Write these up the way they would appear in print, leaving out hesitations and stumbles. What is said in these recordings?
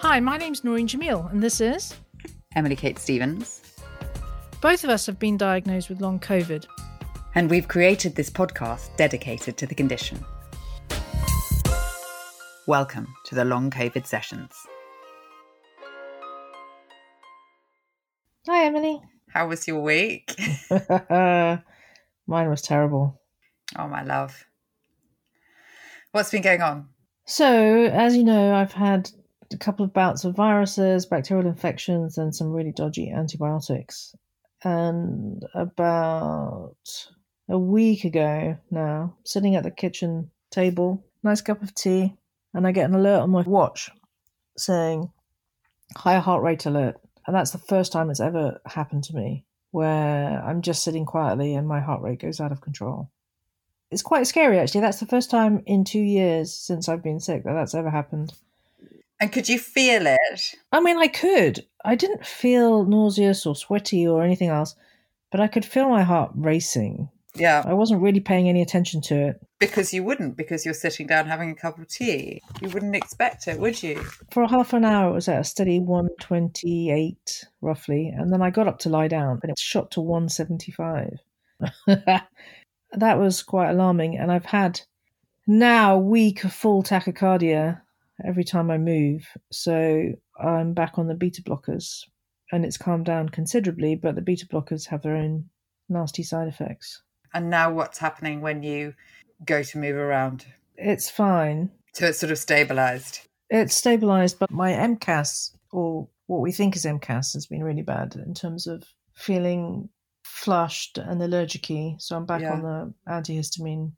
Hi, my name's Noreen Jamil, and this is... Emily Kate Stevens. Both of us have been diagnosed with long COVID. And we've created this podcast dedicated to the condition. Welcome to the Long COVID Sessions. Hi, Emily. How was your week? Mine was terrible. Oh, my love. What's been going on? So, as you know, I've had a couple of bouts of viruses, bacterial infections, and some really dodgy antibiotics. And about a week ago now, sitting at the kitchen table, nice cup of tea, and I get an alert on my watch saying, high heart rate alert. And that's the first time it's ever happened to me, where I'm just sitting quietly and my heart rate goes out of control. It's quite scary, actually. That's the first time in 2 years since I've been sick that that's ever happened. And could you feel it? I mean, I could. I didn't feel nauseous or sweaty or anything else, but I could feel my heart racing. Yeah. I wasn't really paying any attention to it. Because you wouldn't, because you're sitting down having a cup of tea. You wouldn't expect it, would you? For half an hour, it was at a steady 128, roughly. And then I got up to lie down, and it shot to 175. That was quite alarming. And I've had now a week of full tachycardia every time I move. So I'm back on the beta blockers, and it's calmed down considerably, but the beta blockers have their own nasty side effects. And now what's happening when you go to move around? It's fine. So it's sort of stabilised? It's stabilised, but my MCAS, or what we think is MCAS, has been really bad in terms of feeling flushed and allergic-y. So I'm back on the antihistamine.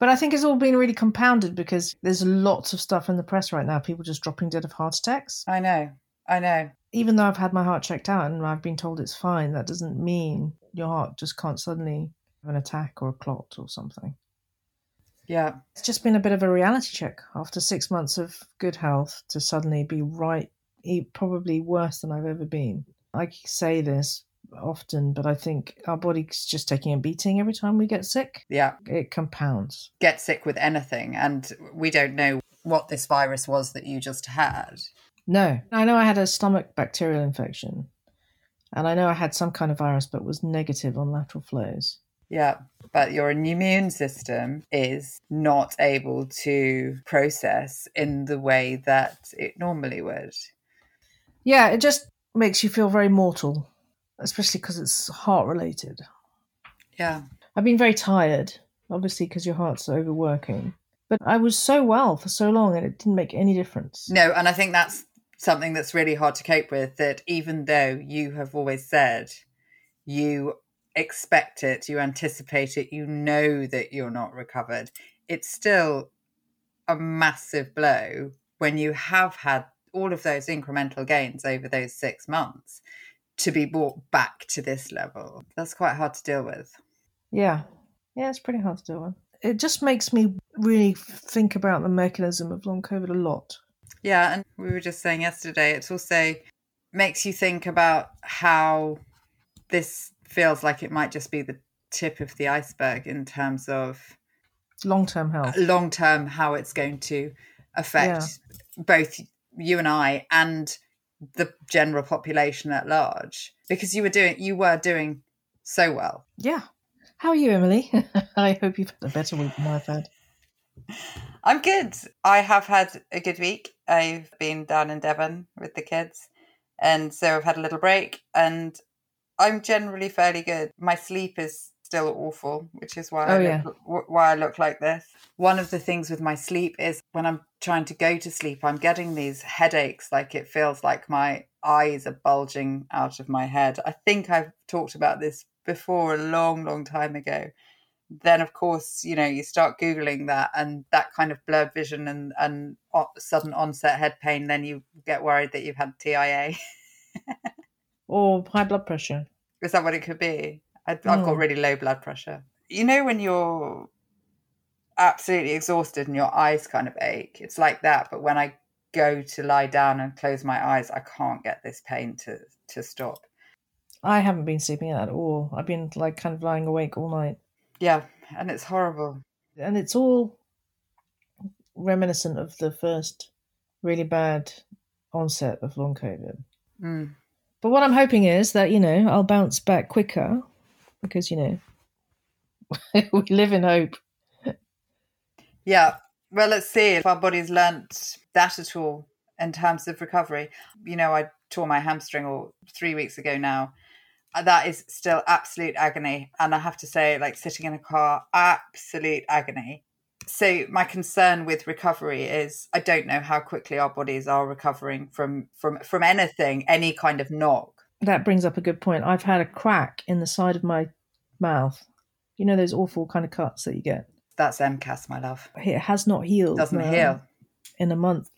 But I think it's all been really compounded because there's lots of stuff in the press right now. People just dropping dead of heart attacks. I know. Even though I've had my heart checked out and I've been told it's fine, that doesn't mean your heart just can't suddenly have an attack or a clot or something. Yeah. It's just been a bit of a reality check after 6 months of good health to suddenly be probably worse than I've ever been. I say this often, but I think our body's just taking a beating every time we get sick. Yeah. It compounds. Get sick with anything, and we don't know what this virus was that you just had. No. I know I had a stomach bacterial infection, and I know I had some kind of virus but was negative on lateral flows. Yeah, but your immune system is not able to process in the way that it normally would. Yeah, it just makes you feel very mortal, especially because it's heart-related. Yeah. I've been very tired, obviously, because your heart's overworking. But I was so well for so long and it didn't make any difference. No, and I think that's something that's really hard to cope with, that even though you have always said you expect it, you anticipate it, you know that you're not recovered, it's still a massive blow when you have had all of those incremental gains over those 6 months to be brought back to this level. That's quite hard to deal with. Yeah, it's pretty hard to deal with. It just makes me really think about the mechanism of long COVID a lot. Yeah, and we were just saying yesterday, it also makes you think about how this feels like it might just be the tip of the iceberg in terms of long-term health. Long-term, how it's going to affect both you and I and the general population at large, because you were doing so well. Yeah. How are you, Emily? I hope you've had a better week than I've had. I'm good. I have had a good week. I've been down in Devon with the kids, and so I've had a little break, and I'm generally fairly good. My sleep is still awful, which is why why I look like this. One of the things with my sleep is when I'm trying to go to sleep, I'm getting these headaches, like it feels like my eyes are bulging out of my head. I think I've talked about this before a long, long time ago. Then, of course, you know, you start Googling that, and that kind of blurred vision and sudden onset head pain, then you get worried that you've had TIA. Or high blood pressure. Is that what it could be? I've got really low blood pressure. You know when you're absolutely exhausted and your eyes kind of ache? It's like that, but when I go to lie down and close my eyes, I can't get this pain to stop. I haven't been sleeping at all. I've been like kind of lying awake all night. Yeah, and it's horrible. And it's all reminiscent of the first really bad onset of long COVID. Mm. But what I'm hoping is that, you know, I'll bounce back quicker because, you know, we live in hope. Yeah. Well, let's see if our body's learnt that at all in terms of recovery. You know, I tore my hamstring 3 weeks ago now. That is still absolute agony. And I have to say, like, sitting in a car, absolute agony. So my concern with recovery is I don't know how quickly our bodies are recovering from anything, any kind of knock. That brings up a good point. I've had a crack in the side of my mouth. You know those awful kind of cuts that you get? That's MCAS, my love. It has not healed. Doesn't heal. In a month.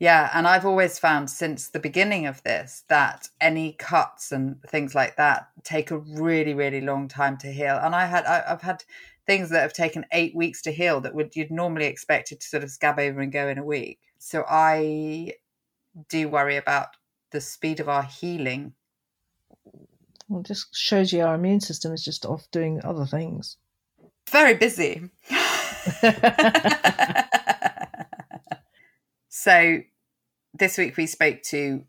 Yeah, and I've always found since the beginning of this that any cuts and things like that take a really, really long time to heal. And I've had things that have taken 8 weeks to heal that you'd normally expect it to sort of scab over and go in a week. So I do worry about the speed of our healing. Well, it just shows you our immune system is just off doing other things. Very busy. So this week we spoke to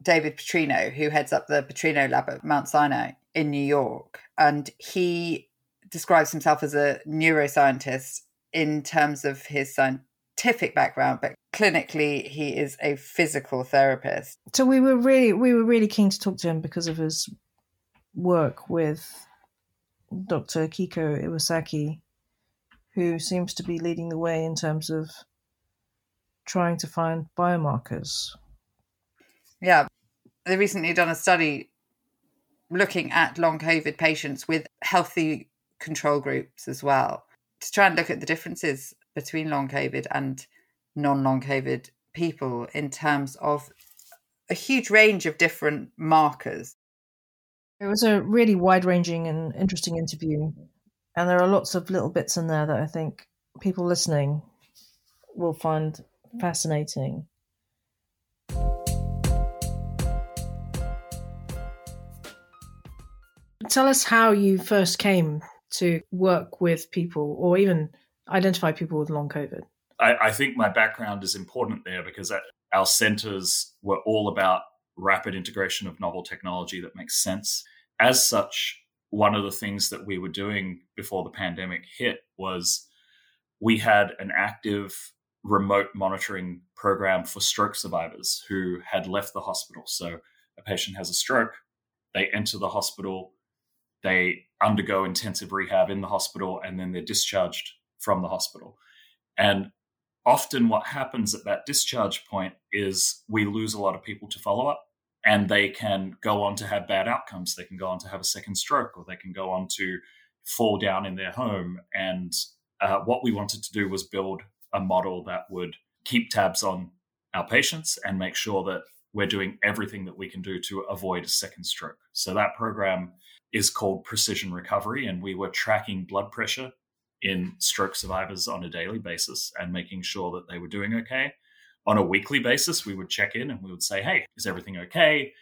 David Putrino, who heads up the Putrino lab at Mount Sinai in New York. And he describes himself as a neuroscientist in terms of his scientific background, but clinically he is a physical therapist. So we were really keen to talk to him because of his work with Dr. Akiko Iwasaki, who seems to be leading the way in terms of trying to find biomarkers. Yeah, they recently done a study looking at long COVID patients with healthy control groups as well to try and look at the differences between long COVID and non-long COVID people in terms of a huge range of different markers. It was a really wide-ranging and interesting interview, and there are lots of little bits in there that I think people listening will find fascinating. Tell us how you first came to work with people or even identify people with long COVID. I think my background is important there because our centres were all about rapid integration of novel technology that makes sense. As such, one of the things that we were doing before the pandemic hit was we had an active remote monitoring program for stroke survivors who had left the hospital. So a patient has a stroke, they enter the hospital, they undergo intensive rehab in the hospital, and then they're discharged from the hospital. And often what happens at that discharge point is we lose a lot of people to follow up, and they can go on to have bad outcomes. They can go on to have a second stroke, or they can go on to fall down in their home. And what we wanted to do was build a model that would keep tabs on our patients and make sure that we're doing everything that we can do to avoid a second stroke. So that program is called Precision Recovery, and we were tracking blood pressure in stroke survivors on a daily basis and making sure that they were doing okay. On a weekly basis, we would check in and we would say, hey, is everything okay?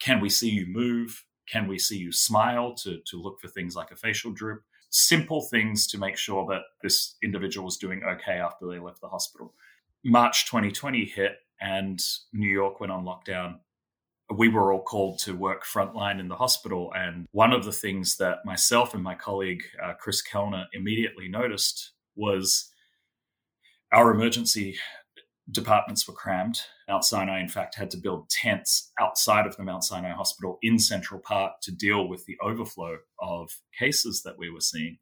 Can we see you move? Can we see you smile to look for things like a facial droop? Simple things to make sure that this individual was doing okay after they left the hospital. March 2020 hit and New York went on lockdown. We were all called to work frontline in the hospital. And one of the things that myself and my colleague, Chris Kellner, immediately noticed was our emergency departments were crammed. Mount Sinai, in fact, had to build tents outside of the Mount Sinai Hospital in Central Park to deal with the overflow of cases that we were seeing.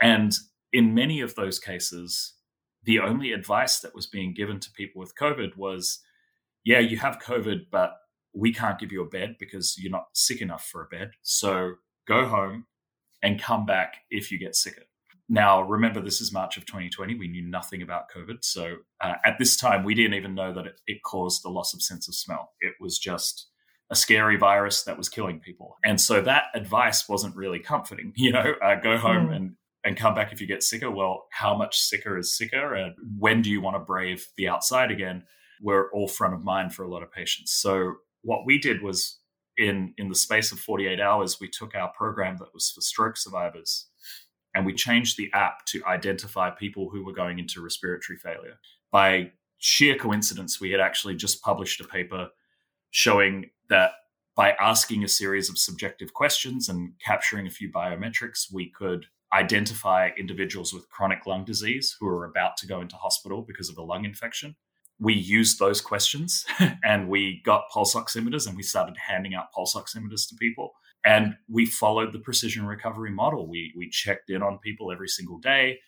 And in many of those cases, the only advice that was being given to people with COVID was, yeah, you have COVID, but we can't give you a bed because you're not sick enough for a bed. So go home and come back if you get sicker. Now, remember, this is March of 2020. We knew nothing about COVID. So at this time, we didn't even know that it caused the loss of sense of smell. It was just a scary virus that was killing people. And so that advice wasn't really comforting. You know, go home and come back if you get sicker. Well, how much sicker is sicker? And when do you want to brave the outside again? We're all front of mind for a lot of patients. So what we did was in the space of 48 hours, we took our program that was for stroke survivors and we changed the app to identify people who were going into respiratory failure by sheer coincidence, we had actually just published a paper showing that by asking a series of subjective questions and capturing a few biometrics, we could identify individuals with chronic lung disease who are about to go into hospital because of a lung infection. We used those questions and we got pulse oximeters and we started handing out pulse oximeters to people. And we followed the precision recovery model. We checked in on people every single day.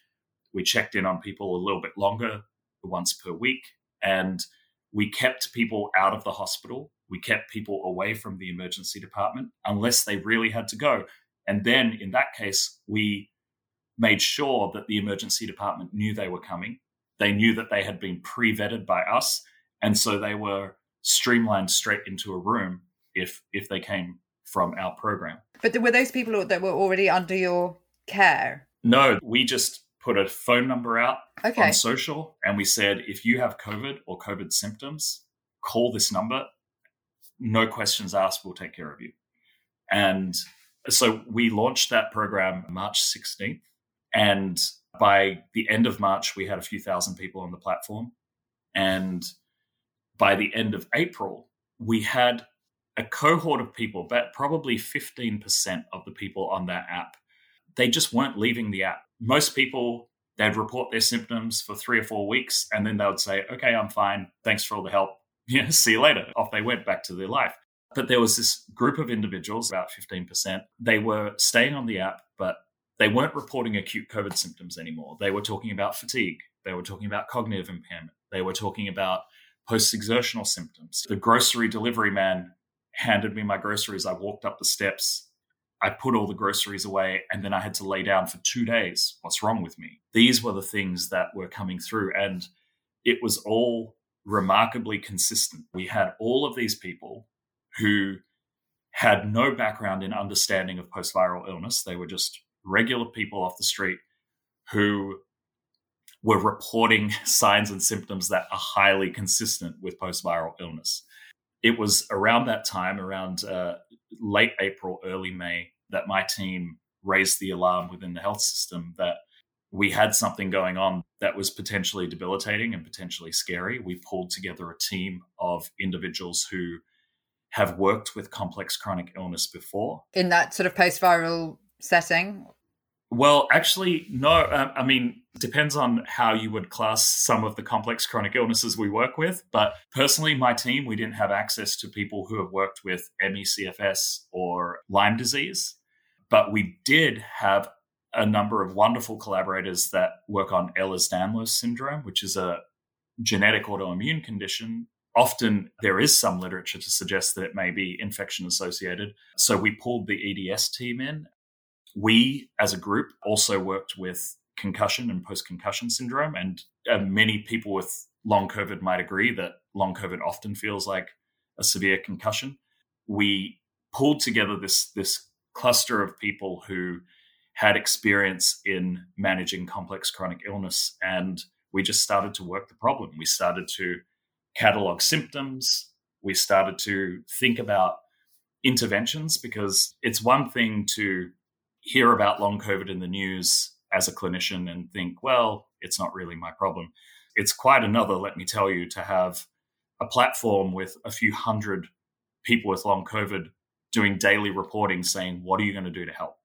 We checked in on people a little bit longer, once per week. And we kept people out of the hospital. We kept people away from the emergency department unless they really had to go. And then in that case, we made sure that the emergency department knew they were coming. They knew that they had been pre-vetted by us, and so they were streamlined straight into a room if they came from our program. But were those people that were already under your care? No, we just put a phone number out on social, and we said, if you have COVID or COVID symptoms, call this number. No questions asked, we'll take care of you. And so we launched that program March 16th, and by the end of March, we had a few thousand people on the platform. And by the end of April, we had a cohort of people, but probably 15% of the people on that app, they just weren't leaving the app. Most people, they'd report their symptoms for 3 or 4 weeks, and then they would say, okay, I'm fine. Thanks for all the help. Yeah, see you later. Off they went back to their life. But there was this group of individuals, about 15%. They were staying on the app, but they weren't reporting acute COVID symptoms anymore. They were talking about fatigue. They were talking about cognitive impairment. They were talking about post-exertional symptoms. The grocery delivery man handed me my groceries. I walked up the steps. I put all the groceries away, and then I had to lay down for 2 days. What's wrong with me? These were the things that were coming through, and it was all remarkably consistent. We had all of these people who had no background in understanding of post-viral illness. They were just regular people off the street who were reporting signs and symptoms that are highly consistent with post-viral illness. It was around that time, around late April, early May, that my team raised the alarm within the health system that we had something going on that was potentially debilitating and potentially scary. We pulled together a team of individuals who have worked with complex chronic illness before. In that sort of post-viral setting? Well, actually, no. I mean, depends on how you would class some of the complex chronic illnesses we work with. But personally, my team, we didn't have access to people who have worked with ME/CFS or Lyme disease. But we did have a number of wonderful collaborators that work on Ehlers-Danlos Syndrome, which is a genetic autoimmune condition. Often there is some literature to suggest that it may be infection-associated. So we pulled the EDS team in. We, as a group, also worked with concussion and post-concussion syndrome, and many people with long COVID might agree that long COVID often feels like a severe concussion. We pulled together this cluster of people who had experience in managing complex chronic illness, and we just started to work the problem. We started to catalog symptoms. We started to think about interventions, because it's one thing to hear about long COVID in the news as a clinician and think, well, it's not really my problem. It's quite another, let me tell you, to have a platform with a few hundred people with long COVID doing daily reporting saying, what are you going to do to help?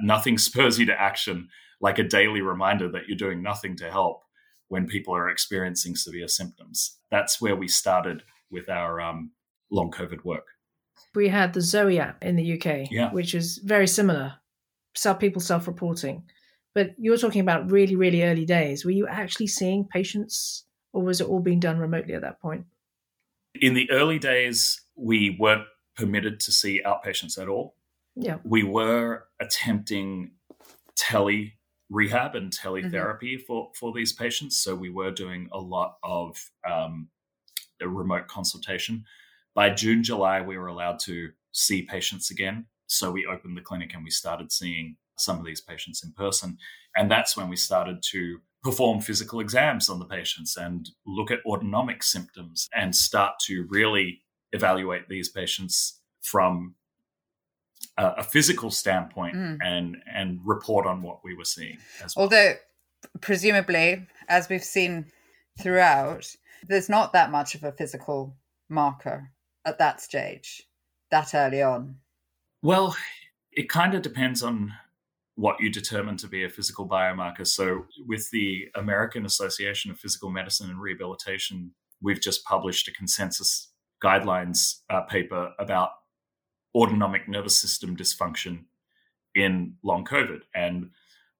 Nothing spurs you to action like a daily reminder that you're doing nothing to help when people are experiencing severe symptoms. That's where we started with our long COVID work. We had the Zoe app in the UK, which is very similar. People self-reporting, but you're talking about really, really early days. Were you actually seeing patients, or was it all being done remotely at that point? In the early days, we weren't permitted to see outpatients at all. Yeah, we were attempting tele-rehab and teletherapy for these patients, so we were doing a lot of remote consultation. By June, July, we were allowed to see patients again. So we opened the clinic and we started seeing some of these patients in person. And that's when we started to perform physical exams on the patients and look at autonomic symptoms and start to really evaluate these patients from a physical standpoint and report on what we were seeing as well. Although, presumably, as we've seen throughout, there's not that much of a physical marker at that stage, that early on? Well, it kind of depends on what you determine to be a physical biomarker. So with the American Association of Physical Medicine and Rehabilitation, we've just published a consensus guidelines paper about autonomic nervous system dysfunction in long COVID. And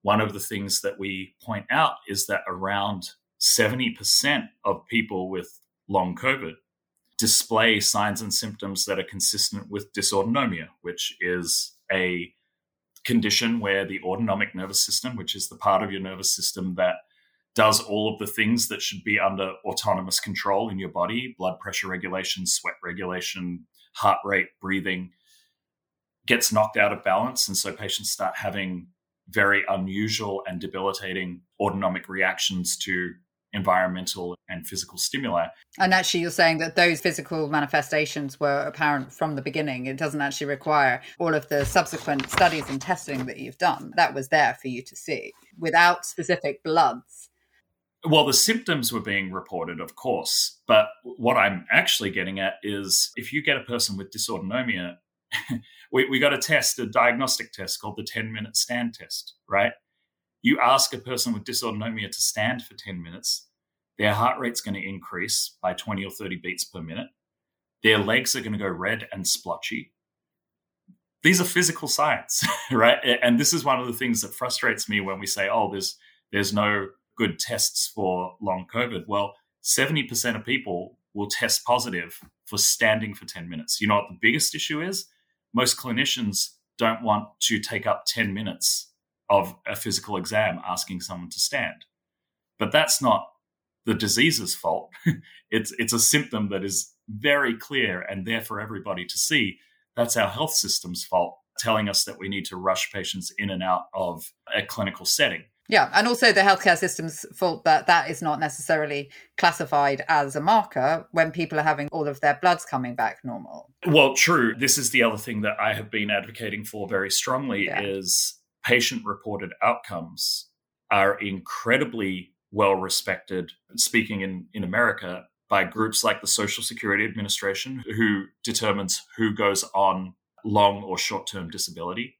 one of the things that we point out is that around 70% of people with long COVID display signs and symptoms that are consistent with dysautonomia, which is a condition where the autonomic nervous system, which is the part of your nervous system that does all of the things that should be under autonomous control in your body, blood pressure regulation, sweat regulation, heart rate, breathing, gets knocked out of balance. And so patients start having very unusual and debilitating autonomic reactions to environmental and physical stimuli. And actually, you're saying that those physical manifestations were apparent from the beginning. It doesn't actually require all of the subsequent studies and testing that you've done. That was there for you to see without specific bloods. Well, the symptoms were being reported, of course. But what I'm actually getting at is if you get a person with dysautonomia, we got a test, a diagnostic test called the 10-minute stand test, right? You ask a person with dysautonomia to stand for 10 minutes, their heart rate's going to increase by 20 or 30 beats per minute. Their legs are going to go red and splotchy. These are physical signs, right? And this is one of the things that frustrates me when we say, oh, there's no good tests for long COVID. Well, 70% of people will test positive for standing for 10 minutes. You know what the biggest issue is? Most clinicians don't want to take up 10 minutes of a physical exam asking someone to stand. But that's not the disease's fault. It's a symptom that is very clear and there for everybody to see. That's our health system's fault, telling us that we need to rush patients in and out of a clinical setting. Yeah, and also the healthcare system's fault that that is not necessarily classified as a marker when people are having all of their bloods coming back normal. Well, true. This is the other thing that I have been advocating for very strongly is patient-reported outcomes are incredibly well-respected, speaking in America, by groups like the Social Security Administration, who determines who goes on long or short-term disability,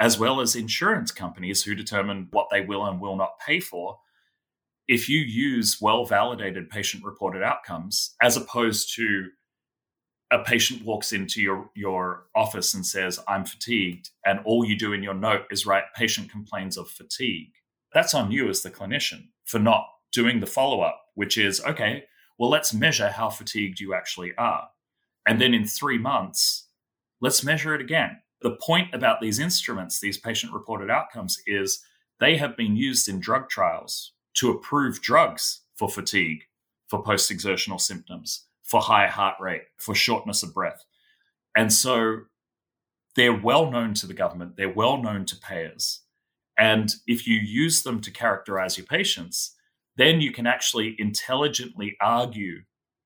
as well as insurance companies who determine what they will and will not pay for. If you use well-validated patient-reported outcomes, as opposed to a patient walks into your office and says, I'm fatigued, and all you do in your note is write, patient complains of fatigue. That's on you as the clinician for not doing the follow-up, which is, okay, well, let's measure how fatigued you actually are. And then in 3 months, let's measure it again. The point about these instruments, these patient-reported outcomes, is they have been used in drug trials to approve drugs for fatigue, for post-exertional symptoms, for high heart rate, for shortness of breath. And so they're well known to the government. They're well known to payers. And if you use them to characterize your patients, then you can actually intelligently argue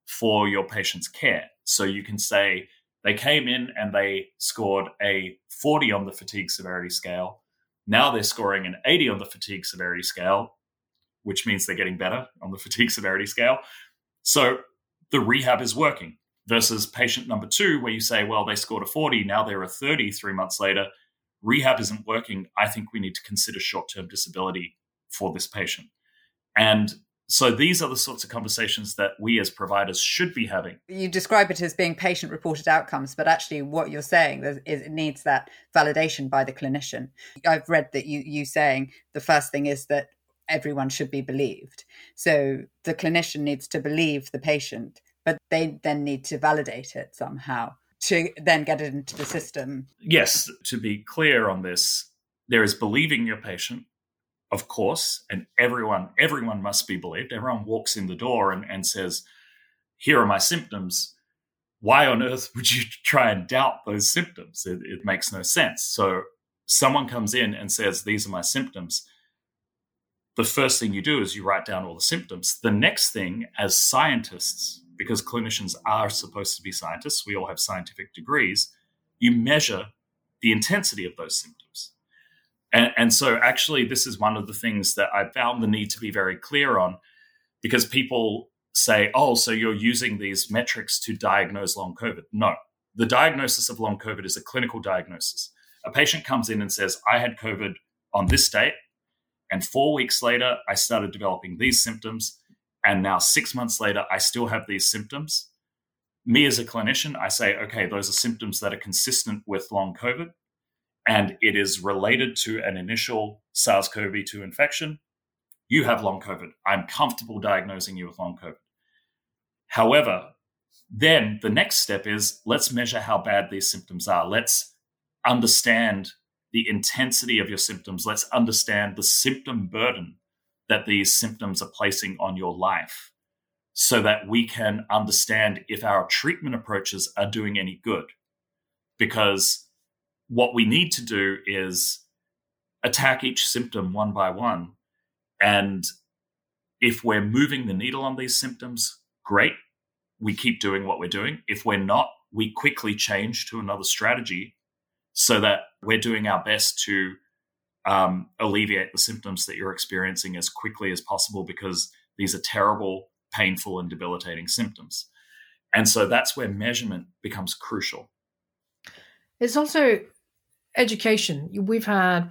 for your patient's care. So you can say they came in and they scored a 40 on the fatigue severity scale. Now they're scoring an 80 on the fatigue severity scale, which means they're getting better on the fatigue severity scale. So the rehab is working, versus patient number two, where you say, well, they scored a 40, now they're a 30 3 months later. Rehab isn't working. I think we need to consider short-term disability for this patient. And so these are the sorts of conversations that we as providers should be having. You describe it as being patient-reported outcomes, but actually what you're saying is it needs that validation by the clinician. I've read that you saying the first thing is that everyone should be believed. So the clinician needs to believe the patient, but they then need to validate it somehow to then get it into the system. Yes, to be clear on this, there is believing your patient, of course, and everyone must be believed. Everyone walks in the door and says, here are my symptoms. Why on earth would you try and doubt those symptoms? It makes no sense. So someone comes in and says, these are my symptoms. The first thing you do is you write down all the symptoms. The next thing, as scientists, because clinicians are supposed to be scientists, we all have scientific degrees, you measure the intensity of those symptoms. And so actually, this is one of the things that I found the need to be very clear on. because people say, oh, so you're using these metrics to diagnose long COVID. No, the diagnosis of long COVID is a clinical diagnosis. A patient comes in and says, I had COVID on this date, and 4 weeks later, I started developing these symptoms, and now 6 months later, I still have these symptoms. Me as a clinician, I say, okay, those are symptoms that are consistent with long COVID, and it is related to an initial SARS-CoV-2 infection. You have long COVID. I'm comfortable diagnosing you with long COVID. However, then the next step is let's measure how bad these symptoms are. Let's understand the intensity of your symptoms. Let's understand the symptom burden that these symptoms are placing on your life so that we can understand if our treatment approaches are doing any good. Because what we need to do is attack each symptom one by one. And if we're moving the needle on these symptoms, great, we keep doing what we're doing. If we're not, we quickly change to another strategy so that we're doing our best to alleviate the symptoms that you're experiencing as quickly as possible, because these are terrible, painful, and debilitating symptoms. And so that's where measurement becomes crucial. It's also education. We've had,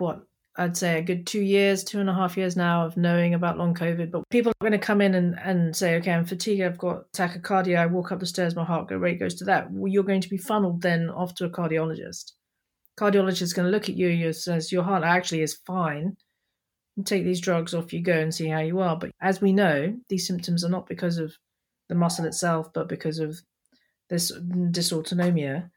I'd say a good 2.5 years now of knowing about long COVID, but people are going to come in and say, okay, I'm fatigued, I've got tachycardia, I walk up the stairs, my heart rate goes to that. Well, you're going to be funneled then off to a cardiologist. Cardiologist is going to look at you and says, your heart actually is fine. You take these drugs, off you go and see how you are. But as we know, these symptoms are not because of the muscle itself, but because of this dysautonomia.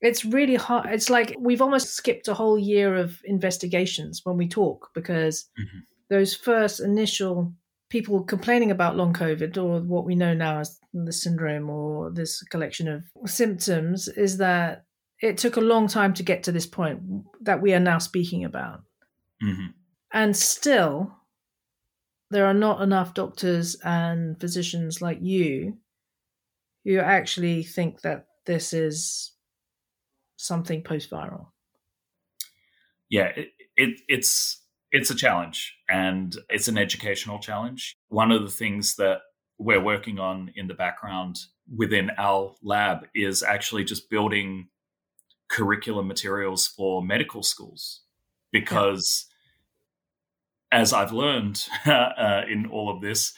It's really hard. It's like we've almost skipped a whole year of investigations when we talk, because those first initial people complaining about long COVID, or what we know now as the syndrome or this collection of symptoms, is that it took a long time to get to this point that we are now speaking about. Mm-hmm. And still, there are not enough doctors and physicians like you who actually think that this is something post-viral. Yeah, it's a challenge, and it's an educational challenge. One of the things that we're working on in the background within our lab is actually just building curriculum materials for medical schools, because as I've learned in all of this,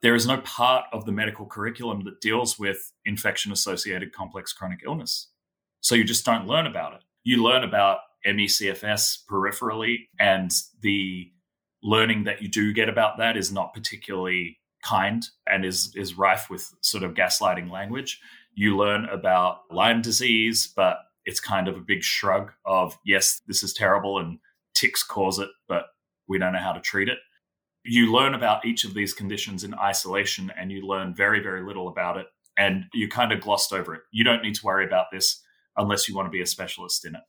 there is no part of the medical curriculum that deals with infection-associated complex chronic illness. So you just don't learn about it. You learn about ME/CFS peripherally, and the learning that you do get about that is not particularly kind and is rife with sort of gaslighting language. You learn about Lyme disease, but it's kind of a big shrug of, yes, this is terrible and ticks cause it, but we don't know how to treat it. You learn about each of these conditions in isolation, and you learn very, very little about it, and you kind of glossed over it. You don't need to worry about this unless you want to be a specialist in it.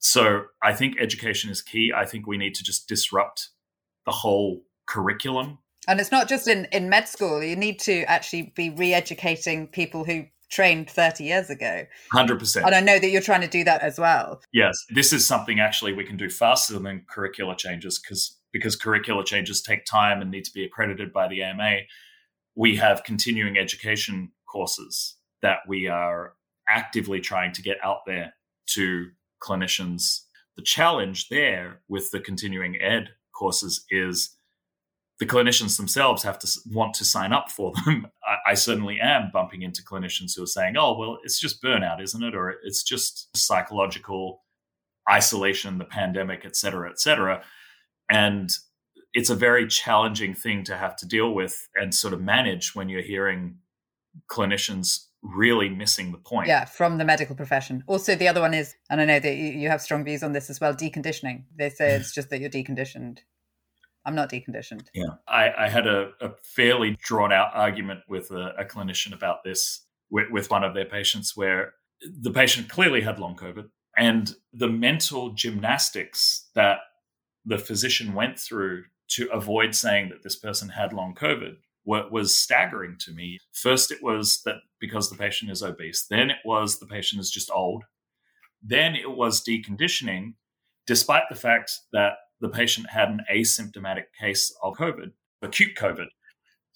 So I think education is key. I think we need to just disrupt the whole curriculum. And it's not just in med school. You need to actually be re-educating people who trained 30 years ago. 100%. And I know that you're trying to do that as well. Yes. This is something actually we can do faster than curricular changes, because curricular changes take time and need to be accredited by the AMA. We have continuing education courses that we are actively trying to get out there to clinicians. The challenge there with the continuing ed courses is the clinicians themselves have to want to sign up for them. I certainly am bumping into clinicians who are saying, oh, well, it's just burnout, isn't it? Or it's just psychological isolation, the pandemic, et cetera, et cetera. And it's a very challenging thing to have to deal with and sort of manage when you're hearing clinicians really missing the point. Yeah, from the medical profession. Also, the other one is, and I know that you have strong views on this as well, deconditioning. They say it's just that you're deconditioned. I'm not deconditioned. Yeah, I had a fairly drawn out argument with a clinician about this with one of their patients, where the patient clearly had long COVID, and the mental gymnastics that the physician went through to avoid saying that this person had long COVID was staggering to me. First, it was that because the patient is obese. Then it was the patient is just old. Then it was deconditioning, despite the fact that the patient had an asymptomatic case of COVID, acute COVID.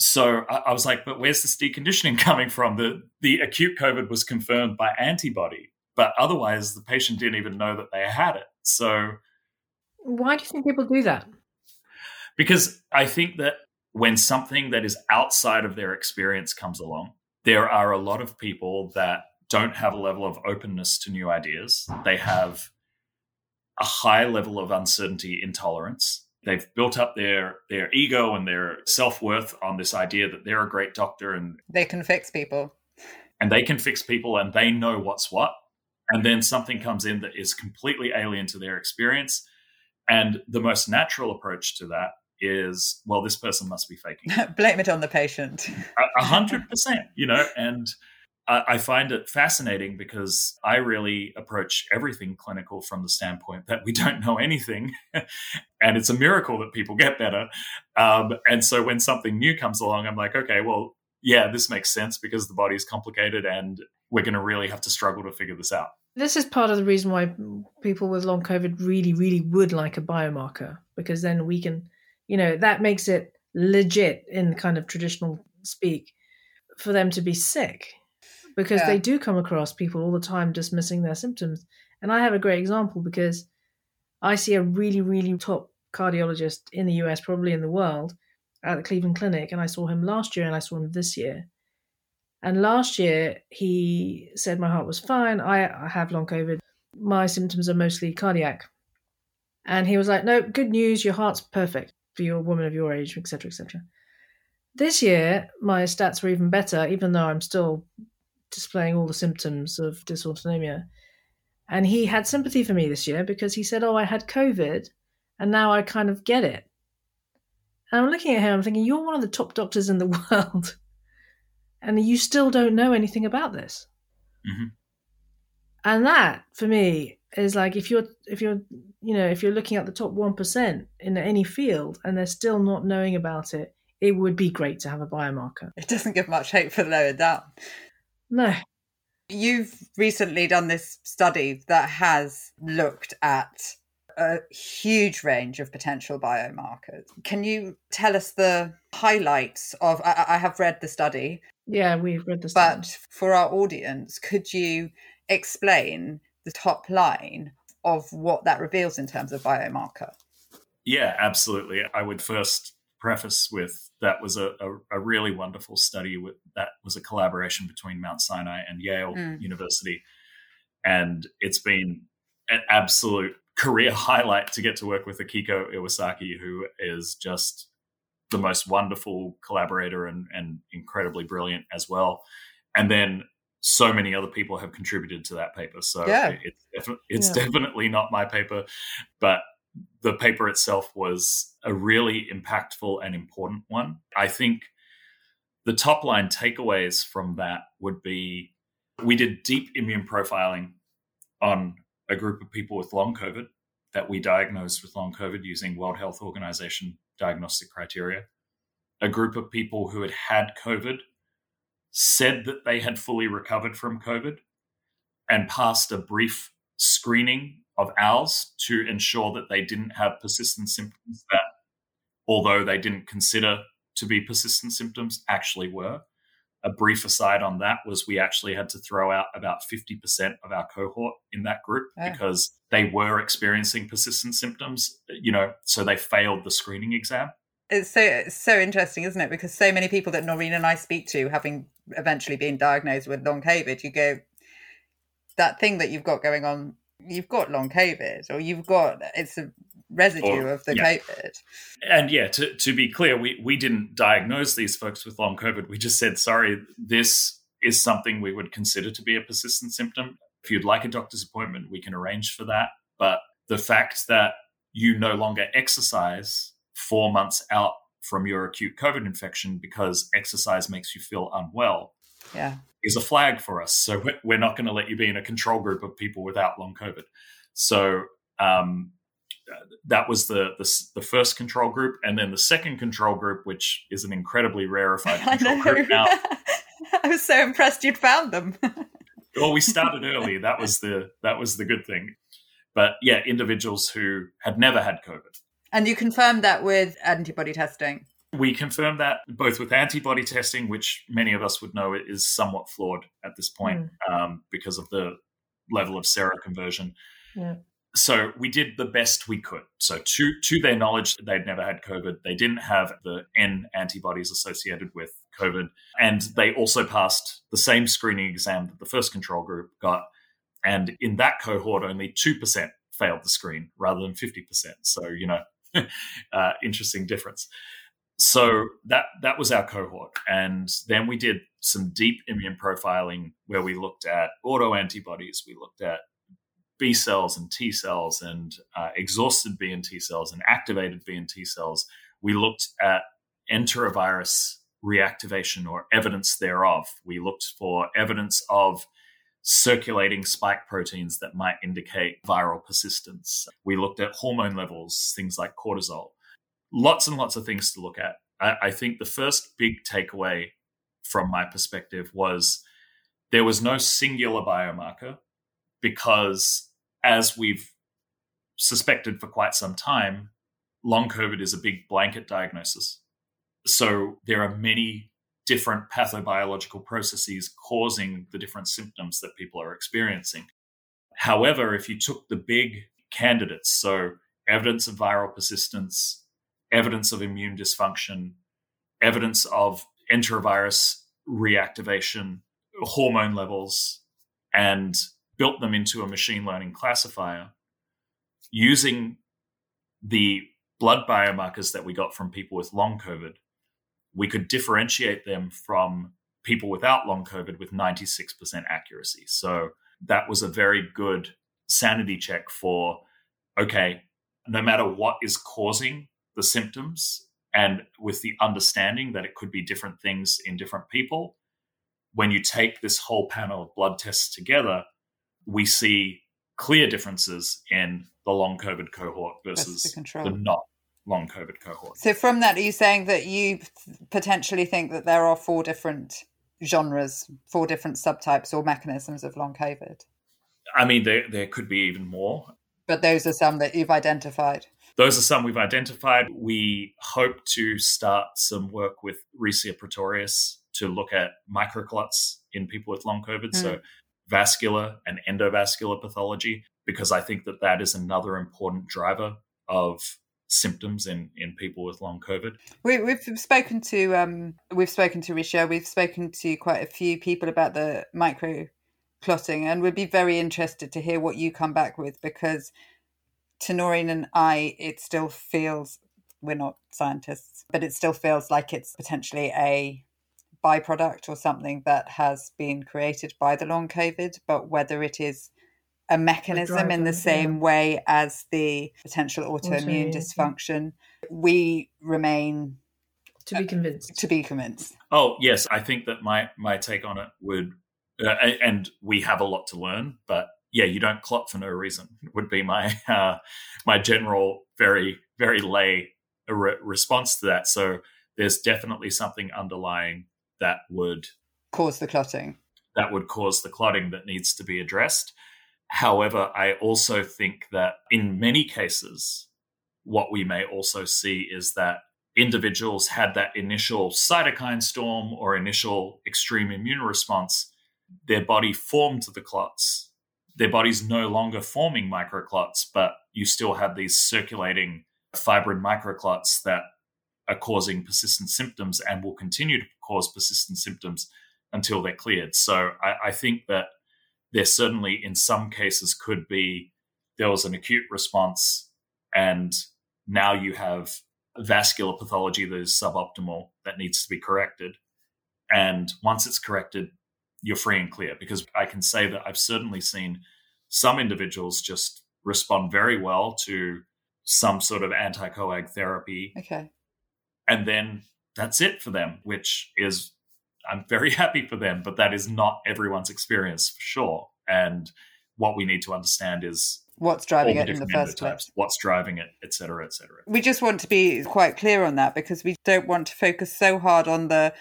So I was like, but where's this deconditioning coming from? The acute COVID was confirmed by antibody, but otherwise the patient didn't even know that they had it. So why do you think people do that? Because I think that when something that is outside of their experience comes along, there are a lot of people that don't have a level of openness to new ideas. They have a high level of uncertainty intolerance. They've built up their ego and their self-worth on this idea that they're a great doctor and they can fix people. And they can fix people and they know what's what. And then something comes in that is completely alien to their experience. And the most natural approach to that is, well, this person must be faking it. Blame it on the patient. 100%, and I find it fascinating because I really approach everything clinical from the standpoint that we don't know anything and it's a miracle that people get better. And so when something new comes along, I'm like, okay, well, yeah, this makes sense because the body is complicated and we're going to really have to struggle to figure this out. This is part of the reason why people with long COVID really, really would like a biomarker, because then we can, that makes it legit in kind of traditional speak for them to be sick. Because they do come across people all the time dismissing their symptoms. And I have a great example because I see a really, really top cardiologist in the US, probably in the world, at the Cleveland Clinic. And I saw him last year and I saw him this year. And last year he said my heart was fine. I have long COVID. My symptoms are mostly cardiac. And he was like, no, good news. Your heart's perfect for your woman of your age, et cetera, et cetera. This year, my stats were even better, even though I'm still displaying all the symptoms of dysautonomia. And he had sympathy for me this year because he said, I had COVID and now I kind of get it. And I'm looking at him, I'm thinking, you're one of the top doctors in the world and you still don't know anything about this. Mm-hmm. And that for me is like, if you're looking at the top 1% in any field and they're still not knowing about it, it would be great to have a biomarker. It doesn't give much hope for the lower down. No. You've recently done this study that has looked at a huge range of potential biomarkers. Can you tell us the highlights of, I have read the study. Yeah, we've read the study. But for our audience, could you explain the top line of what that reveals in terms of biomarker? Yeah, absolutely. I would first preface with that was a really wonderful study that was a collaboration between Mount Sinai and Yale University. And it's been an absolute career highlight to get to work with Akiko Iwasaki, who is just the most wonderful collaborator and incredibly brilliant as well. And then so many other people have contributed to that paper. So it's definitely not my paper, but the paper itself was a really impactful and important one. I think the top line takeaways from that would be we did deep immune profiling on a group of people with long COVID that we diagnosed with long COVID using World Health Organization diagnostic criteria. A group of people who had had COVID said that they had fully recovered from COVID and passed a brief screening of ours to ensure that they didn't have persistent symptoms that, although they didn't consider to be persistent symptoms, actually were. A brief aside on that was we actually had to throw out about 50% of our cohort in that group because they were experiencing persistent symptoms, so they failed the screening exam. It's so interesting, isn't it? Because so many people that Noreen and I speak to, having eventually been diagnosed with long COVID, you go, that thing that you've got going on, you've got long COVID or it's a residue of the COVID. And to be clear, we didn't diagnose these folks with long COVID. We just said, sorry, this is something we would consider to be a persistent symptom. If you'd like a doctor's appointment, we can arrange for that. But the fact that you no longer exercise 4 months out from your acute COVID infection because exercise makes you feel unwell is a flag for us. So we're not going to let you be in a control group of people without long COVID. So that was the first control group. And then the second control group, which is an incredibly rarefied control group now. I was so impressed you'd found them. Well, we started early. That was the good thing. But individuals who had never had COVID. And you confirmed that with antibody testing. We confirm that both with antibody testing, which many of us would know is somewhat flawed at this point because of the level of seroconversion. Yeah. So we did the best we could. So to their knowledge, they'd never had COVID. They didn't have the N antibodies associated with COVID. And they also passed the same screening exam that the first control group got. And in that cohort, only 2% failed the screen rather than 50%. So, you know, interesting difference. So that was our cohort. And then we did some deep immune profiling where we looked at autoantibodies. We looked at B cells and T cells and exhausted B and T cells and activated B and T cells. We looked at enterovirus reactivation or evidence thereof. We looked for evidence of circulating spike proteins that might indicate viral persistence. We looked at hormone levels, things like cortisol. Lots and lots of things to look at. I think the first big takeaway from my perspective was there was no singular biomarker because, as we've suspected for quite some time, long COVID is a big blanket diagnosis. So there are many different pathobiological processes causing the different symptoms that people are experiencing. However, if you took the big candidates, so evidence of viral persistence, evidence of immune dysfunction, evidence of enterovirus reactivation, hormone levels, and built them into a machine learning classifier using the blood biomarkers that we got from people with long COVID, we could differentiate them from people without long COVID with 96% accuracy. So that was a very good sanity check for, okay, no matter what is causing the symptoms, and with the understanding that it could be different things in different people, when you take this whole panel of blood tests together, we see clear differences in the long COVID cohort versus the not long COVID cohort. So from that, are you saying that you potentially think that there are four different genres, four different subtypes or mechanisms of long COVID? I mean, there could be even more. But those are some that you've identified? Those are some we've identified. We hope to start some work with Resia Pretorius to look at microclots in people with long COVID, so vascular and endovascular pathology, because I think that that is another important driver of symptoms in people with long COVID. We've spoken to Resia. We've spoken to quite a few people about the microclotting, and we'd be very interested to hear what you come back with, because to Noreen and I, it still feels, we're not scientists, but it still feels like it's potentially a byproduct or something that has been created by the long COVID, but whether it is a mechanism in the same way as the potential autoimmune dysfunction, we remain to be convinced. Oh, yes. I think that my take on it would, and we have a lot to learn, but yeah, you don't clot for no reason would be my general, very, very lay response to that. So there's definitely something underlying that would cause the clotting. That would cause the clotting that needs to be addressed. However, I also think that in many cases, what we may also see is that individuals had that initial cytokine storm or initial extreme immune response, their body formed the clots. Their body's no longer forming microclots, but you still have these circulating fibrin microclots that are causing persistent symptoms and will continue to cause persistent symptoms until they're cleared. So I think that there certainly in some cases could be there was an acute response and now you have vascular pathology that is suboptimal that needs to be corrected. And once it's corrected, you're free and clear, because I can say that I've certainly seen some individuals just respond very well to some sort of anticoag therapy. Okay. And then that's it for them, which is, I'm very happy for them, but that is not everyone's experience for sure. And what we need to understand is what's driving it in the first place, what's driving it, et cetera, et cetera. We just want to be quite clear on that, because we don't want to focus so hard on the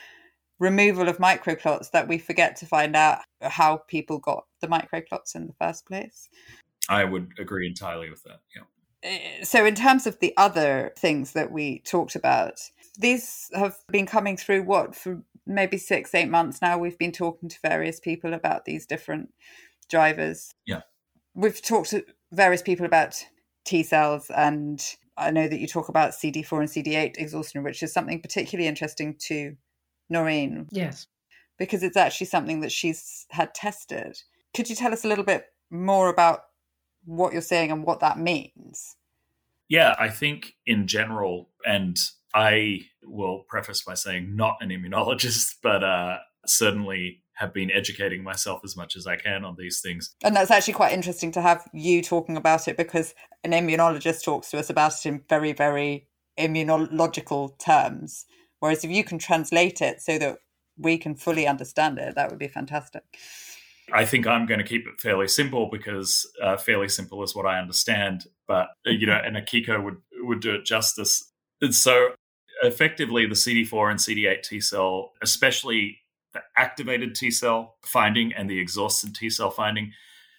removal of microclots that we forget to find out how people got the microclots in the first place. I would agree entirely with that, yeah. So in terms of the other things that we talked about, these have been coming through, what, for maybe 6-8 months now. We've been talking to various people about these different drivers. Yeah. We've talked to various people about T cells, and I know that you talk about CD4 and CD8 exhaustion, which is something particularly interesting to Noreen. Yes. Because it's actually something that she's had tested. Could you tell us a little bit more about what you're saying and what that means? Yeah, I think in general, and I will preface by saying not an immunologist, but certainly have been educating myself as much as I can on these things. And that's actually quite interesting to have you talking about it, because an immunologist talks to us about it in very, very immunological terms. Whereas if you can translate it so that we can fully understand it, that would be fantastic. I think I'm going to keep it fairly simple, because fairly simple is what I understand. But, you know, and Akiko would do it justice. And so effectively the CD4 and CD8 T cell, especially the activated T cell finding and the exhausted T cell finding,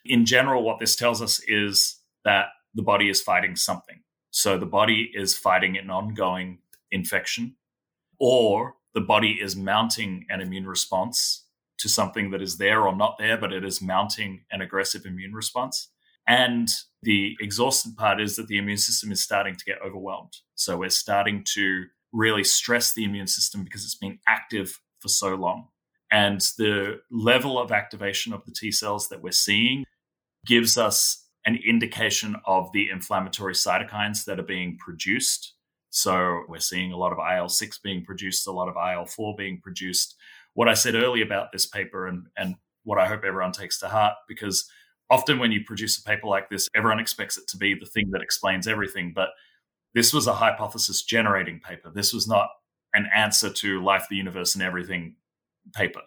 in general, what this tells us is that the body is fighting something. So the body is fighting an ongoing infection, or the body is mounting an immune response to something that is there or not there, but it is mounting an aggressive immune response. And the exhausted part is that the immune system is starting to get overwhelmed. So we're starting to really stress the immune system because it's been active for so long. And the level of activation of the T cells that we're seeing gives us an indication of the inflammatory cytokines that are being produced. So we're seeing a lot of IL-6 being produced, a lot of IL-4 being produced. What I said earlier about this paper, and what I hope everyone takes to heart, because often when you produce a paper like this, everyone expects it to be the thing that explains everything. But this was a hypothesis-generating paper. This was not an answer to life, the universe, and everything paper.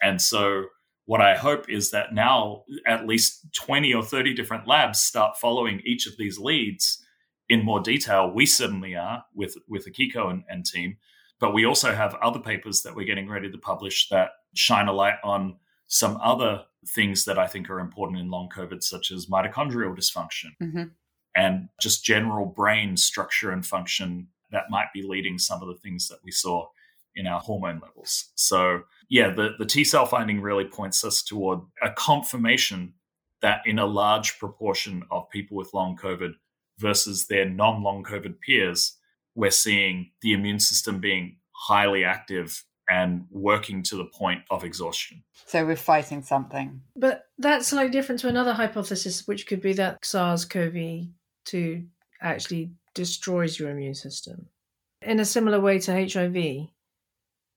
And so what I hope is that now at least 20 or 30 different labs start following each of these leads in more detail. We certainly are with Akiko and team. But we also have other papers that we're getting ready to publish that shine a light on some other things that I think are important in long COVID, such as mitochondrial dysfunction and just general brain structure and function that might be leading some of the things that we saw in our hormone levels. So yeah, the T-cell finding really points us toward a confirmation that in a large proportion of people with long COVID versus their non-long COVID peers, we're seeing the immune system being highly active and working to the point of exhaustion. So we're fighting something. But that's slightly different to another hypothesis, which could be that SARS-CoV-2 actually destroys your immune system in a similar way to HIV.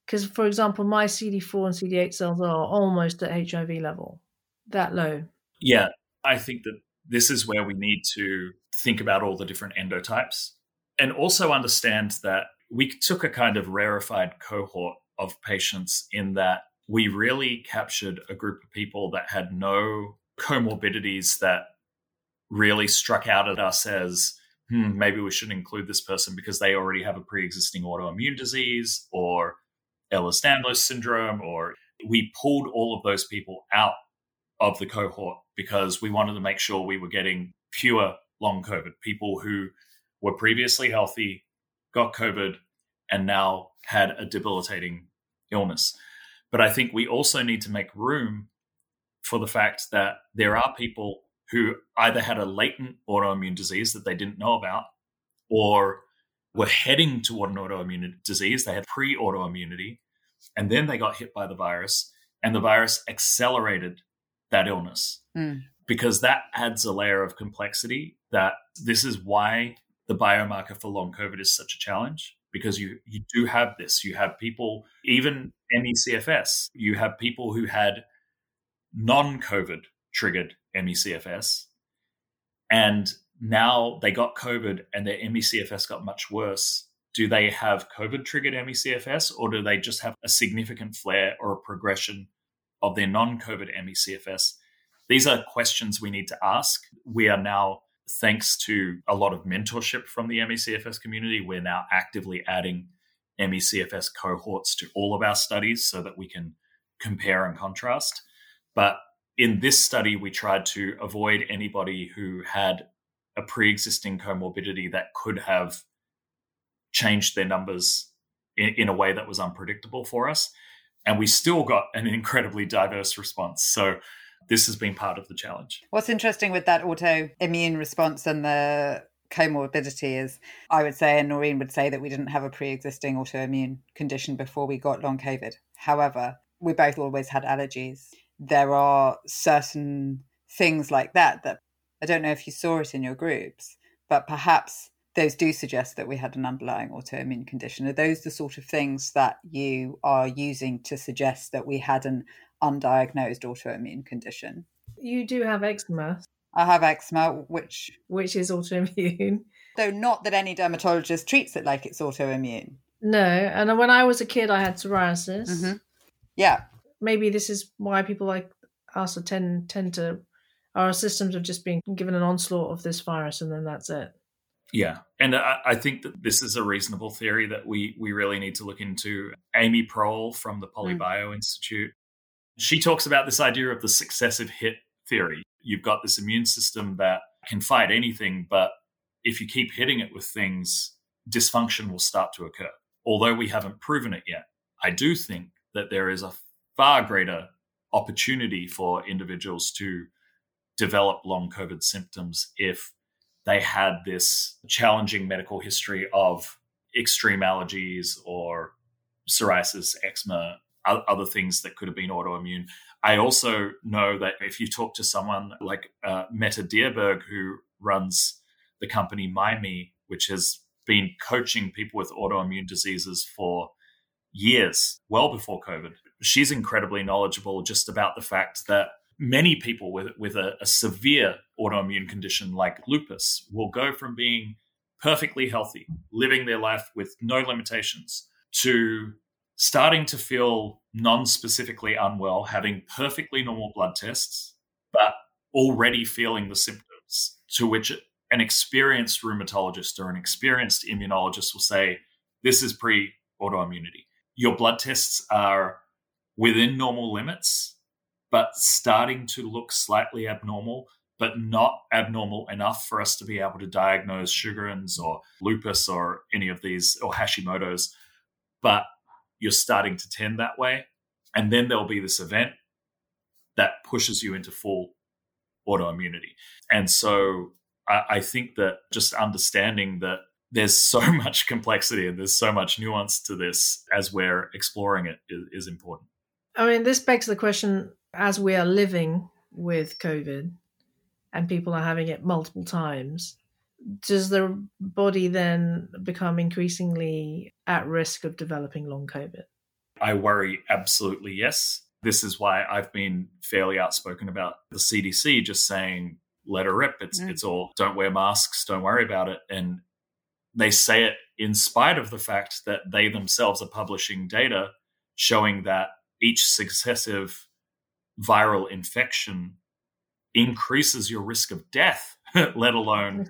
Because, for example, my CD4 and CD8 cells are almost at HIV level, that low. Yeah, I think that this is where we need to think about all the different endotypes. And also understand that we took a kind of rarefied cohort of patients in that we really captured a group of people that had no comorbidities that really struck out at us as, maybe we should include this person because they already have a pre-existing autoimmune disease or Ehlers-Danlos syndrome, or we pulled all of those people out of the cohort because we wanted to make sure we were getting pure long COVID, people who were previously healthy, got COVID, and now had a debilitating illness. But I think we also need to make room for the fact that there are people who either had a latent autoimmune disease that they didn't know about or were heading toward an autoimmune disease. They had pre-autoimmunity, and then they got hit by the virus, and the virus accelerated that illness because that adds a layer of complexity. That this is why the biomarker for long COVID is such a challenge, because you do have this. You have people, even ME/CFS, you have people who had non-COVID triggered ME/CFS, and now they got COVID and their ME/CFS got much worse. Do they have COVID triggered ME/CFS, or do they just have a significant flare or a progression of their non-COVID ME/CFS? These are questions we need to ask. We are now, thanks to a lot of mentorship from the ME/CFS community, we're now actively adding ME/CFS cohorts to all of our studies so that we can compare and contrast. But in this study, we tried to avoid anybody who had a pre-existing comorbidity that could have changed their numbers in a way that was unpredictable for us. And we still got an incredibly diverse response. So this has been part of the challenge. What's interesting with that autoimmune response and the comorbidity is, I would say, and Noreen would say, that we didn't have a pre-existing autoimmune condition before we got long COVID. However, we both always had allergies. There are certain things like that that, I don't know if you saw it in your groups, but perhaps those do suggest that we had an underlying autoimmune condition. Are those the sort of things that you are using to suggest that we had an undiagnosed autoimmune condition? You do have eczema. I have eczema, which is autoimmune. So not that any dermatologist treats it like it's autoimmune. No, and when I was a kid, I had psoriasis. Mm-hmm. Yeah. Maybe this is why people like us tend to, our systems have just been given an onslaught of this virus and then that's it. Yeah. And I think that this is a reasonable theory that we really need to look into. Amy Prohl from the PolyBio Institute, she talks about this idea of the successive hit theory. You've got this immune system that can fight anything, but if you keep hitting it with things, dysfunction will start to occur. Although we haven't proven it yet, I do think that there is a far greater opportunity for individuals to develop long COVID symptoms if they had this challenging medical history of extreme allergies or psoriasis, eczema, other things that could have been autoimmune. I also know that if you talk to someone like Meta Deerberg, who runs the company MyMe, which has been coaching people with autoimmune diseases for years, well before COVID, she's incredibly knowledgeable just about the fact that many people with a severe autoimmune condition like lupus will go from being perfectly healthy, living their life with no limitations, to starting to feel non-specifically unwell, having perfectly normal blood tests, but already feeling the symptoms, to which an experienced rheumatologist or an experienced immunologist will say, this is pre-autoimmunity. Your blood tests are within normal limits, but starting to look slightly abnormal, but not abnormal enough for us to be able to diagnose Sjogren's or lupus or any of these, or Hashimoto's, but you're starting to tend that way. And then there'll be this event that pushes you into full autoimmunity. And so I think that just understanding that there's so much complexity and there's so much nuance to this as we're exploring it is important. I mean, this begs the question, as we are living with COVID and people are having it multiple times, does the body then become increasingly at risk of developing long COVID? I worry absolutely yes. This is why I've been fairly outspoken about the CDC just saying, let her rip, it's all, don't wear masks, don't worry about it. And they say it in spite of the fact that they themselves are publishing data showing that each successive viral infection increases your risk of death, let alone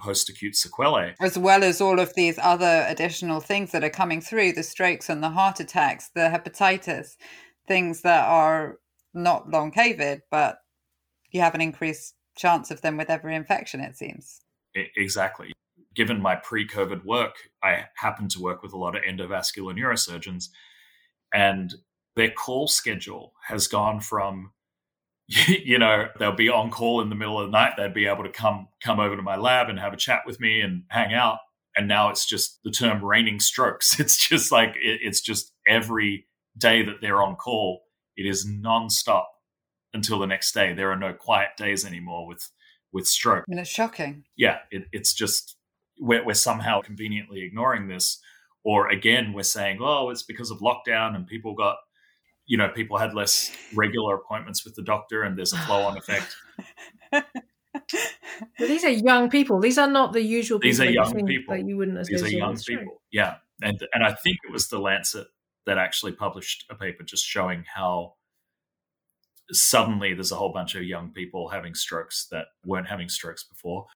post-acute sequelae. As well as all of these other additional things that are coming through, the strokes and the heart attacks, the hepatitis, things that are not long COVID, but you have an increased chance of them with every infection, it seems. Exactly. Given my pre-COVID work, I happen to work with a lot of endovascular neurosurgeons, and their call schedule has gone from, you know, they'll be on call in the middle of the night. They'd be able to come over to my lab and have a chat with me and hang out. And now it's just the term raining strokes. It's just like, it's just every day that they're on call, it is nonstop until the next day. There are no quiet days anymore with stroke. And it's shocking. Yeah, it's just, we're somehow conveniently ignoring this. Or again, we're saying, oh, it's because of lockdown and people got, you know, people had less regular appointments with the doctor and there's a flow-on effect. But these are young people. These are not the usual people. These are young people. That you wouldn't associate. These are young people, yeah. And I think it was The Lancet that actually published a paper just showing how suddenly there's a whole bunch of young people having strokes that weren't having strokes before.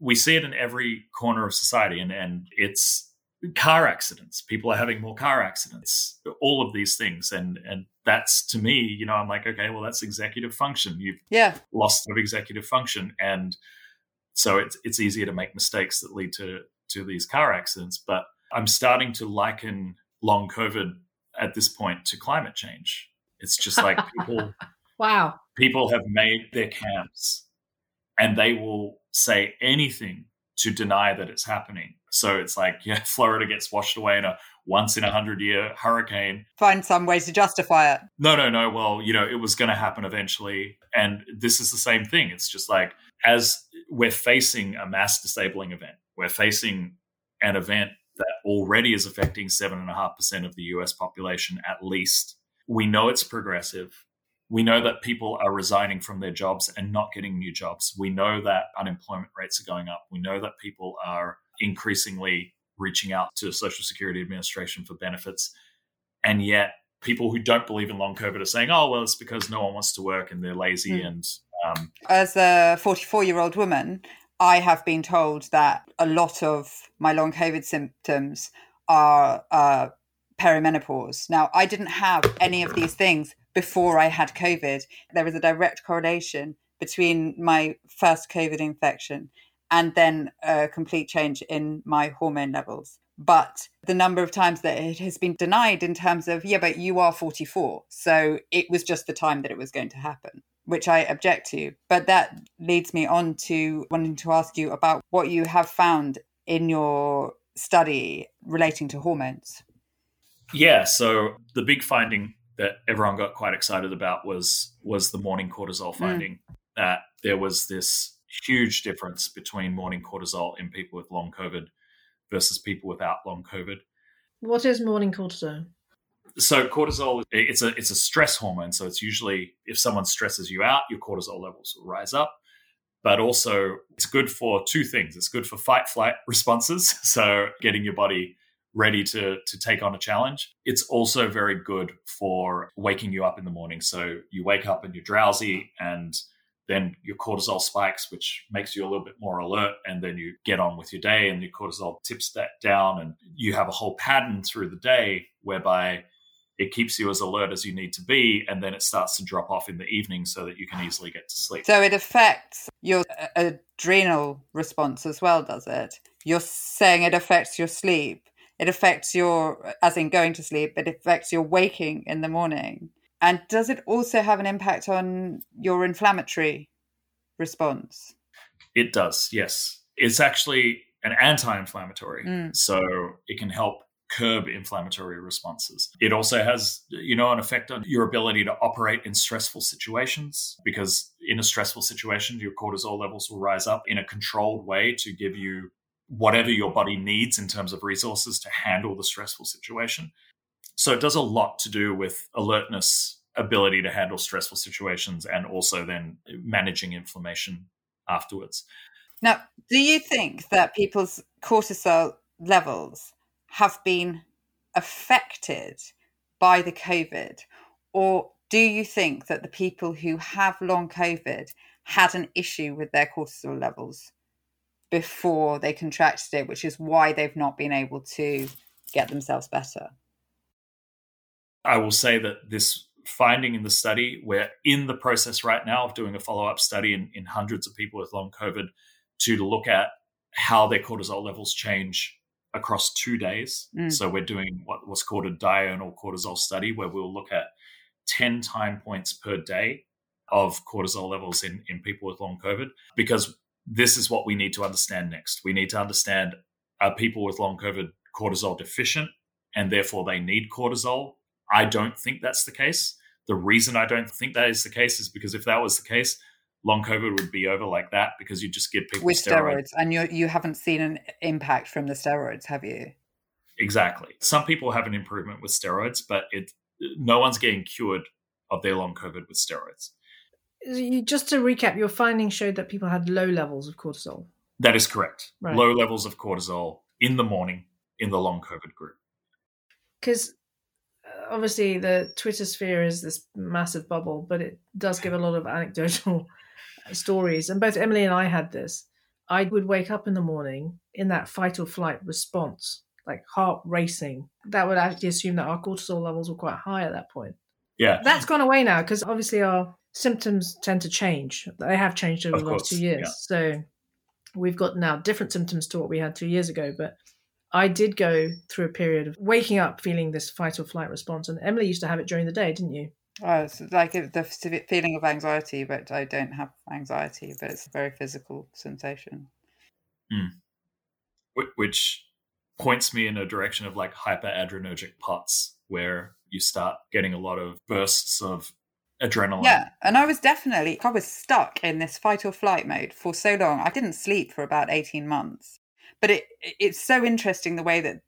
We see it in every corner of society, and it's car accidents. People are having more car accidents, all of these things. And that's, to me, you know, I'm like, okay, well, that's executive function. You've lost that executive function. And so it's easier to make mistakes that lead to these car accidents. But I'm starting to liken long COVID at this point to climate change. It's just like people, wow. People have made their camps and they will say anything to deny that it's happening. So it's like, yeah, Florida gets washed away in a once in 100-year hurricane. Find some ways to justify it. No. Well, it was going to happen eventually. And this is the same thing. It's just like, as we're facing a mass disabling event, we're facing an event that already is affecting 7.5% of the US population at least. We know it's progressive. We know that people are resigning from their jobs and not getting new jobs. We know that unemployment rates are going up. We know that people are increasingly reaching out to the Social Security Administration for benefits. And yet people who don't believe in long COVID are saying, oh, well, it's because no one wants to work and they're lazy. And as a 44-year-old woman, I have been told that a lot of my long COVID symptoms are perimenopause. Now, I didn't have any of these things before I had COVID. There was a direct correlation between my first COVID infection and then a complete change in my hormone levels. But the number of times that it has been denied in terms of, yeah, but you are 44. So it was just the time that it was going to happen, which I object to. But that leads me on to wanting to ask you about what you have found in your study relating to hormones. Yeah, so the big finding that everyone got quite excited about was the morning cortisol finding, that there was this huge difference between morning cortisol in people with long COVID versus people without long COVID. What is morning cortisol? So cortisol, it's a stress hormone. So it's usually if someone stresses you out, your cortisol levels will rise up. But also it's good for two things. It's good for fight-flight responses, so getting your body ready to take on a challenge. It's also very good for waking you up in the morning. So you wake up and you're drowsy and then your cortisol spikes, which makes you a little bit more alert. And then you get on with your day and your cortisol tips that down. And you have a whole pattern through the day whereby it keeps you as alert as you need to be. And then it starts to drop off in the evening so that you can easily get to sleep. So it affects your adrenal response as well, does it? You're saying it affects your sleep. It affects your, as in going to sleep, it affects your waking in the morning. And does it also have an impact on your inflammatory response? It does, yes. It's actually an anti-inflammatory, so it can help curb inflammatory responses. It also has, an effect on your ability to operate in stressful situations, because in a stressful situation, your cortisol levels will rise up in a controlled way to give you whatever your body needs in terms of resources to handle the stressful situation. So it does a lot to do with alertness, ability to handle stressful situations, and also then managing inflammation afterwards. Now, do you think that people's cortisol levels have been affected by the COVID? Or do you think that the people who have long COVID had an issue with their cortisol levels before they contracted it, which is why they've not been able to get themselves better? I will say that this finding in the study, we're in the process right now of doing a follow-up study in hundreds of people with long COVID to look at how their cortisol levels change across 2 days. So we're doing what's called a diurnal cortisol study, where we'll look at 10 time points per day of cortisol levels in people with long COVID, because this is what we need to understand next. We need to understand, are people with long COVID cortisol deficient and therefore they need cortisol? I don't think that's the case. The reason I don't think that is the case is because if that was the case, long COVID would be over like that, because you just give people with steroids. And you haven't seen an impact from the steroids, have you? Exactly. Some people have an improvement with steroids, but no one's getting cured of their long COVID with steroids. Just to recap, your findings showed that people had low levels of cortisol. That is correct. Right. Low levels of cortisol in the morning in the long COVID group. Because obviously, the Twitter sphere is this massive bubble, but it does give a lot of anecdotal stories. And both Emily and I had this. I would wake up in the morning in that fight or flight response, like heart racing. That would actually assume that our cortisol levels were quite high at that point. Yeah. That's gone away now, because obviously our symptoms tend to change. They have changed over the last 2 years. Yeah. So we've got now different symptoms to what we had 2 years ago, but I did go through a period of waking up feeling this fight or flight response. And Emily used to have it during the day, didn't you? Oh, it's like the feeling of anxiety, but I don't have anxiety, but it's a very physical sensation. Mm. Which points me in a direction of like hyperadrenergic POTS, where you start getting a lot of bursts of adrenaline. Yeah, and I was stuck in this fight or flight mode for so long. I didn't sleep for about 18 months. But it's so interesting the way that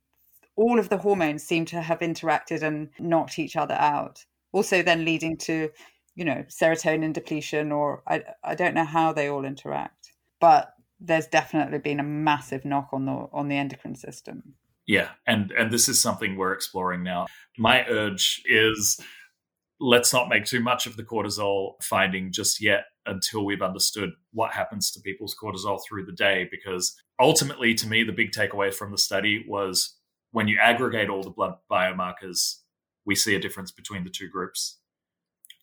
all of the hormones seem to have interacted and knocked each other out. Also then leading to, you know, serotonin depletion, or I don't know how they all interact, but there's definitely been a massive knock on the endocrine system. Yeah, and this is something we're exploring now. My urge is let's not make too much of the cortisol finding just yet until we've understood what happens to people's cortisol through the day, because ultimately to me the big takeaway from the study was when you aggregate all the blood biomarkers, we see a difference between the two groups.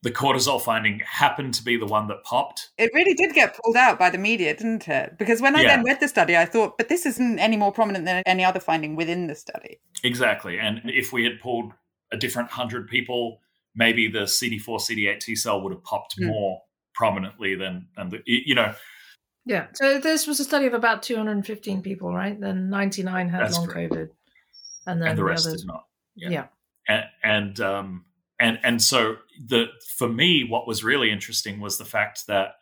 The cortisol finding happened to be the one that popped. It really did get pulled out by the media, didn't it? Because when I then read the study, I thought, but this isn't any more prominent than any other finding within the study. Exactly. And if we had pulled a different 100 people, maybe the CD4, CD8 T cell would have popped more prominently than. Yeah. So this was a study of about 215 people, right? Then 99 had long COVID. And then the rest others did not. Yeah. And so for me, what was really interesting was the fact that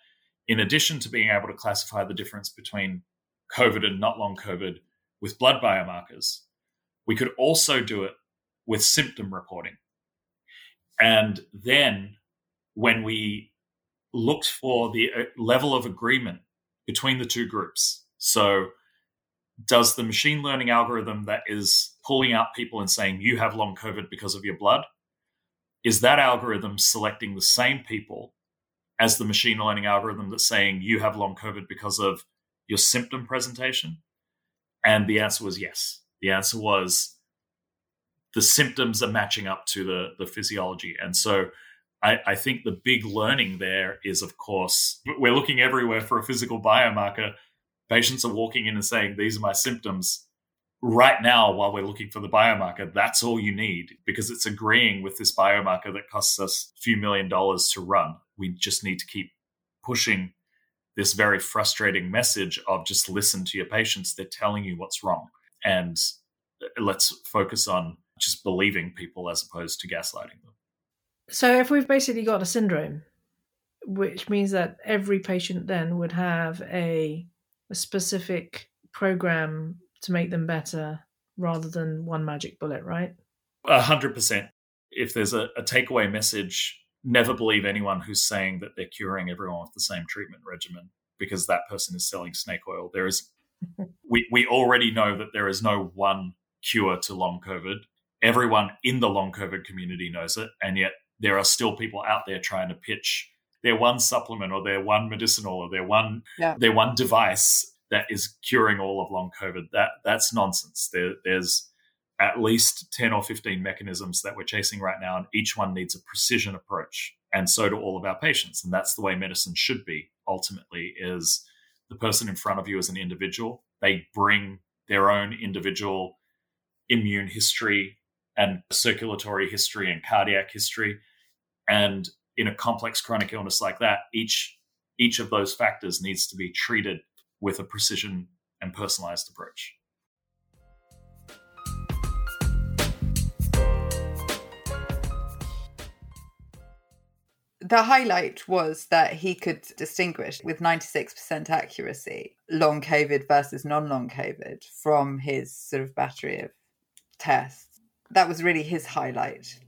in addition to being able to classify the difference between COVID and not long COVID with blood biomarkers, we could also do it with symptom reporting. And then when we looked for the level of agreement between the two groups, so does the machine learning algorithm that is pulling out people and saying you have long COVID because of your blood, is that algorithm selecting the same people as the machine learning algorithm that's saying you have long COVID because of your symptom presentation? And the answer was yes. The answer was the symptoms are matching up to the physiology. And so I think the big learning there is, of course, we're looking everywhere for a physical biomarker. Patients are walking in and saying, these are my symptoms. Right now, while we're looking for the biomarker, that's all you need, because it's agreeing with this biomarker that costs us a few $1 million to run. We just need to keep pushing this very frustrating message of just listen to your patients. They're telling you what's wrong. And let's focus on just believing people as opposed to gaslighting them. So if we've basically got a syndrome, which means that every patient then would have a specific program to make them better rather than one magic bullet, right? 100%. If there's a takeaway message, never believe anyone who's saying that they're curing everyone with the same treatment regimen, because that person is selling snake oil. There is, we already know that there is no one cure to long COVID. Everyone in the long COVID community knows it, and yet there are still people out there trying to pitch their one supplement or their one medicinal or their one device that is curing all of long COVID. That's nonsense. There's at least 10 or 15 mechanisms that we're chasing right now, and each one needs a precision approach, and so do all of our patients. And that's the way medicine should be, ultimately, is the person in front of you as an individual. They bring their own individual immune history and circulatory history and cardiac history, and in a complex chronic illness like that, each of those factors needs to be treated with a precision and personalized approach. The highlight was that he could distinguish with 96% accuracy long COVID versus non-long COVID from his sort of battery of tests. That was really his highlight,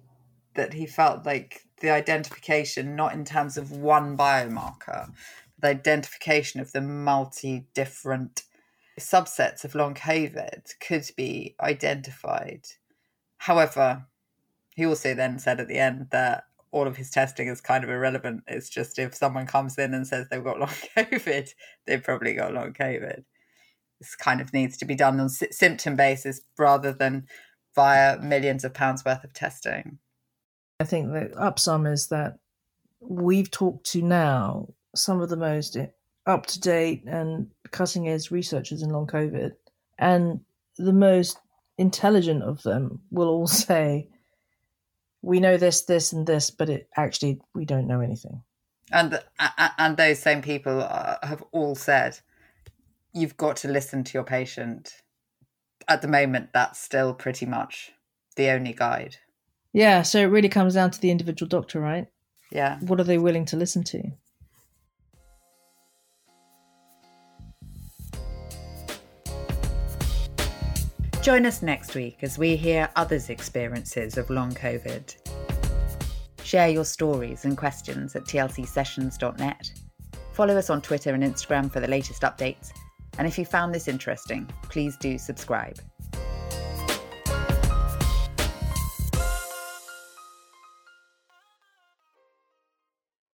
that he felt like the identification, not in terms of one biomarker, the identification of the multi different subsets of long COVID could be identified. However, he also then said at the end that all of his testing is kind of irrelevant. It's just if someone comes in and says they've got long COVID, they've probably got long COVID. This kind of needs to be done on symptom basis rather than via millions of pounds worth of testing. I think the upsum is that we've talked to now some of the most up-to-date and cutting-edge researchers in long COVID, and the most intelligent of them will all say, we know this, this, and this, but it actually, we don't know anything. And those same people have all said, you've got to listen to your patient. At the moment, that's still pretty much the only guide. Yeah, so it really comes down to the individual doctor, right? Yeah. What are they willing to listen to? Join us next week as we hear others' experiences of long COVID. Share your stories and questions at tlcsessions.net. Follow us on Twitter and Instagram for the latest updates. And if you found this interesting, please do subscribe.